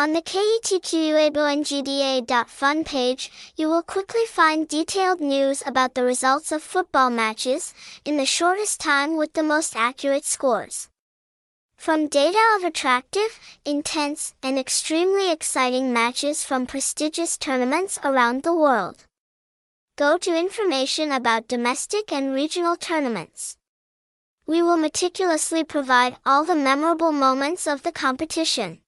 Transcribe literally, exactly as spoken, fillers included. On the K E T Q U A B O N G D A dot fun page, you will quickly find detailed news about the results of football matches, in the shortest time with the most accurate scores. From data of attractive, intense, and extremely exciting matches from prestigious tournaments around the world. Go to information about domestic and regional tournaments. We will meticulously provide all the memorable moments of the competition.